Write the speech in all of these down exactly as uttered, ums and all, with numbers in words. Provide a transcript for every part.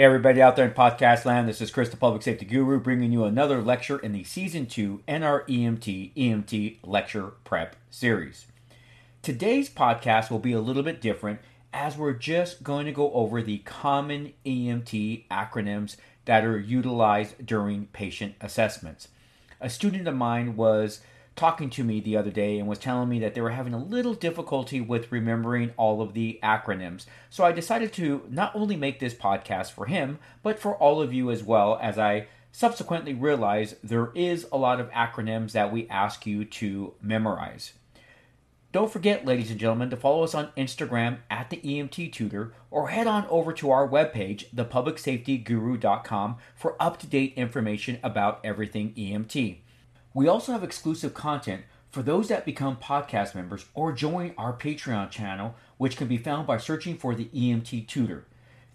Hey everybody out there in podcast land, this is Chris the Public Safety Guru bringing you another lecture in the Season two N R E M T E M T Lecture Prep Series. Today's podcast will be a little bit different as we're just going to go over the common E M T acronyms that are utilized during patient assessments. A student of mine was talking to me the other day and was telling me that they were having a little difficulty with remembering all of the acronyms. So I decided to not only make this podcast for him, but for all of you as well, as I subsequently realized there is a lot of acronyms that we ask you to memorize. Don't forget, ladies and gentlemen, to follow us on Instagram at the E M T Tutor, or head on over to our webpage, the public safety guru dot com, for up-to-date information about everything E M T. We also have exclusive content for those that become podcast members or join our Patreon channel, which can be found by searching for the E M T Tutor.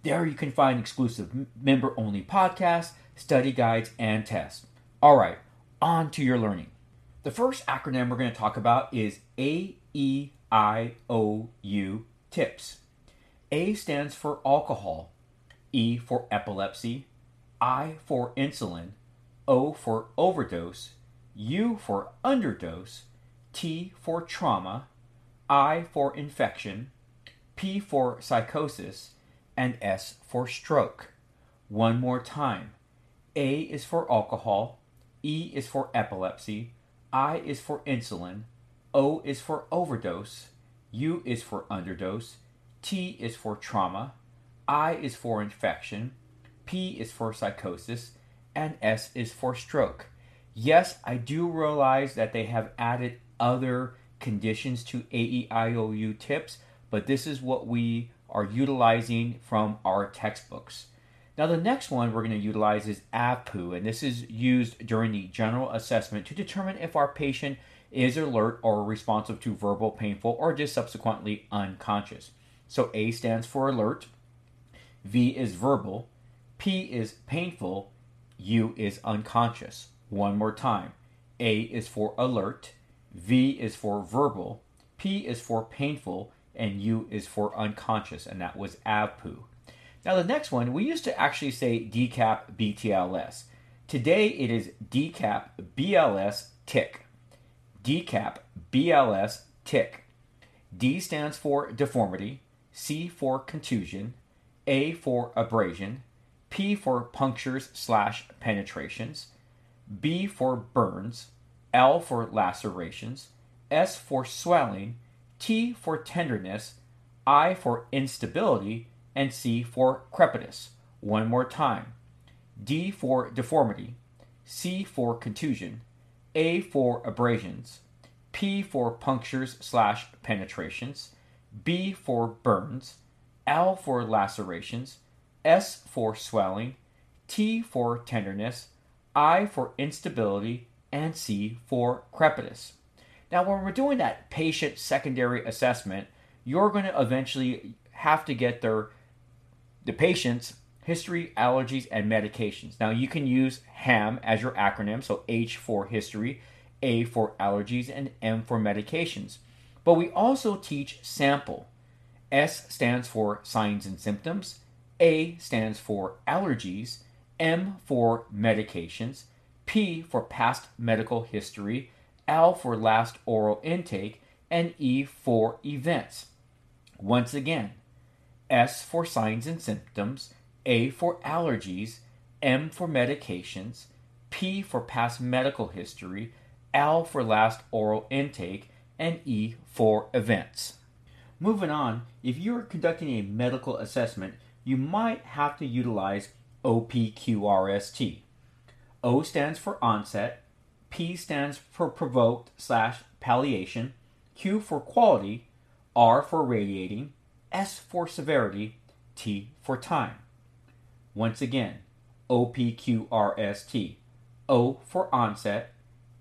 There you can find exclusive member-only podcasts, study guides, and tests. All right, on to your learning. The first acronym we're going to talk about is A E I O U TIPS. A stands for alcohol, E for epilepsy, I for insulin, O for overdose, U for underdose, T for trauma, I for infection, P for psychosis, and S for stroke. One more time. A is for alcohol, E is for epilepsy, I is for insulin, O is for overdose, U is for underdose, T is for trauma, I is for infection, P is for psychosis, and S is for stroke. Yes, I do realize that they have added other conditions to A E I O U tips, but this is what we are utilizing from our textbooks. Now, the next one we're going to utilize is A V P U, and this is used during the general assessment to determine if our patient is alert or responsive to verbal, painful, or just subsequently unconscious. So A stands for alert, V is verbal, P is painful, U is unconscious. One more time. A is for alert, V is for verbal, P is for painful, and U is for unconscious, and that was A V P U. Now the next one, we used to actually say D C A P B T L S. Today it is D C A P B L S TICK. D C A P B L S TICK. D stands for deformity, C for contusion, A for abrasion, P for punctures slash penetrations, B for burns, L for lacerations, S for swelling, T for tenderness, I for instability, and C for crepitus. One more time. D for deformity, C for contusion, A for abrasions, P for punctures slash penetrations, B for burns, L for lacerations, S for swelling, T for tenderness, I for instability, and C for crepitus. Now, when we're doing that patient secondary assessment, you're going to eventually have to get their the patient's history, allergies, and medications. Now, you can use HAM as your acronym, so H for history, A for allergies, and M for medications. But we also teach SAMPLE. S stands for signs and symptoms, A stands for allergies, M for medications, P for past medical history, L for last oral intake, and E for events. Once again, S for signs and symptoms, A for allergies, M for medications, P for past medical history, L for last oral intake, and E for events. Moving on, if you're conducting a medical assessment, you might have to utilize O P Q R S T. O stands for onset, P stands for provoked slash palliation, Q for quality, R for radiating, S for severity, T for time. Once again, O P Q R S T. O for onset,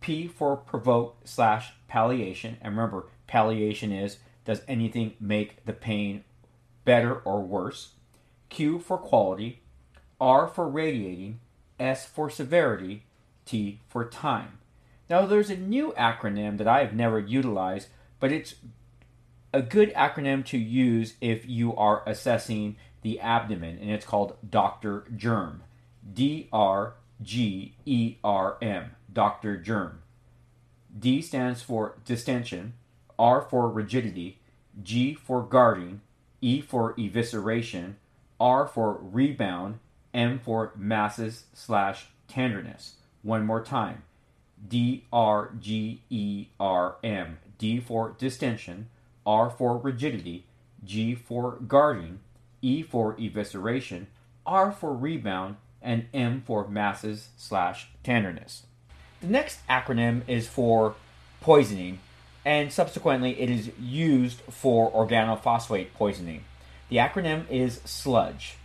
P for provoked slash palliation. And remember, palliation is, does anything make the pain better or worse? Q for quality, R for radiating, S for severity, T for time. Now there's a new acronym that I have never utilized, but it's a good acronym to use if you are assessing the abdomen, and it's called Doctor Germ. D R G E R M, Doctor Germ. D stands for distension, R for rigidity, G for guarding, E for evisceration, R for rebound, M for masses slash tenderness. One more time. D R G E R M. D for distension, R for rigidity, G for guarding, E for evisceration, R for rebound, and M for masses slash tenderness. The next acronym is for poisoning, and subsequently it is used for organophosphate poisoning. The acronym is SLUDGE.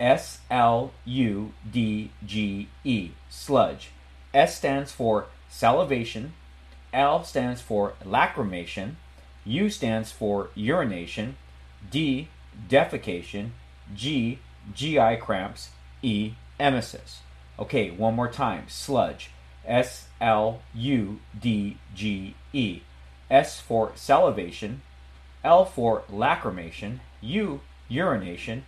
S L U D G E. SLUDGE. S stands for salivation, L stands for lacrimation, U stands for urination, D, defecation, G, G I cramps, E, emesis. Okay, one more time. SLUDGE. S L U D G E. S for salivation, L for lacrimation, U, urination,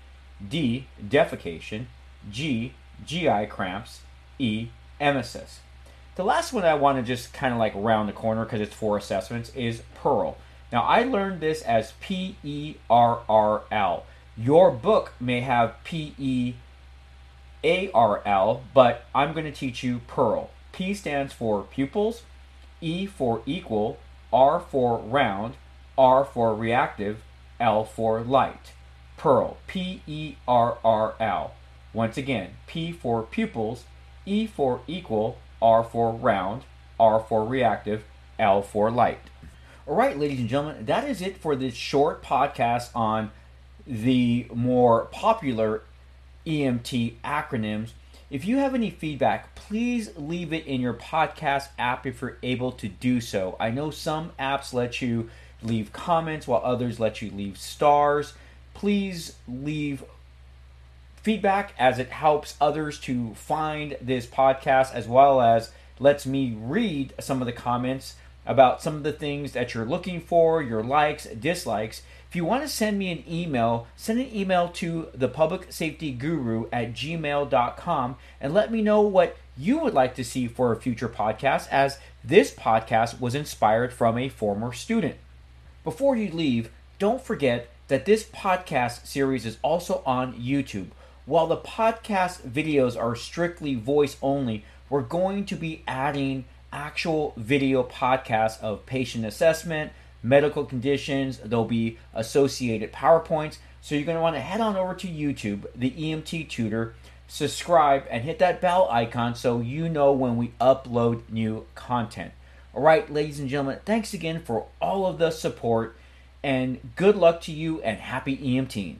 D, defecation, G, G I cramps, E, emesis. The last one I want to just kind of like round the corner because it's four assessments is PERRL. Now I learned this as P E R R L. Your book may have P E A R L, but I'm going to teach you PERRL. P stands for pupils, E for equal, R for round, R for reactive, L for light. PERRL. P E R R L. Once again, P for pupils, E for equal, R for round, R for reactive, L for light. All right, ladies and gentlemen, that is it for this short podcast on the more popular E M T acronyms. If you have any feedback, please leave it in your podcast app if you're able to do so. I know some apps let you leave comments while others let you leave stars. Please leave feedback as it helps others to find this podcast, as well as lets me read some of the comments about some of the things that you're looking for, your likes, dislikes. If you want to send me an email, send an email to thepublicsafetyguru at gmail dot com and let me know what you would like to see for a future podcast, as this podcast was inspired from a former student. Before you leave, don't forget that this podcast series is also on YouTube. While the podcast videos are strictly voice only, we're going to be adding actual video podcasts of patient assessment, medical conditions. There'll be associated PowerPoints. So you're going to want to head on over to YouTube, the E M T Tutor, subscribe, and hit that bell icon so you know when we upload new content. All right, ladies and gentlemen, thanks again for all of the support, and good luck to you and happy EMTing.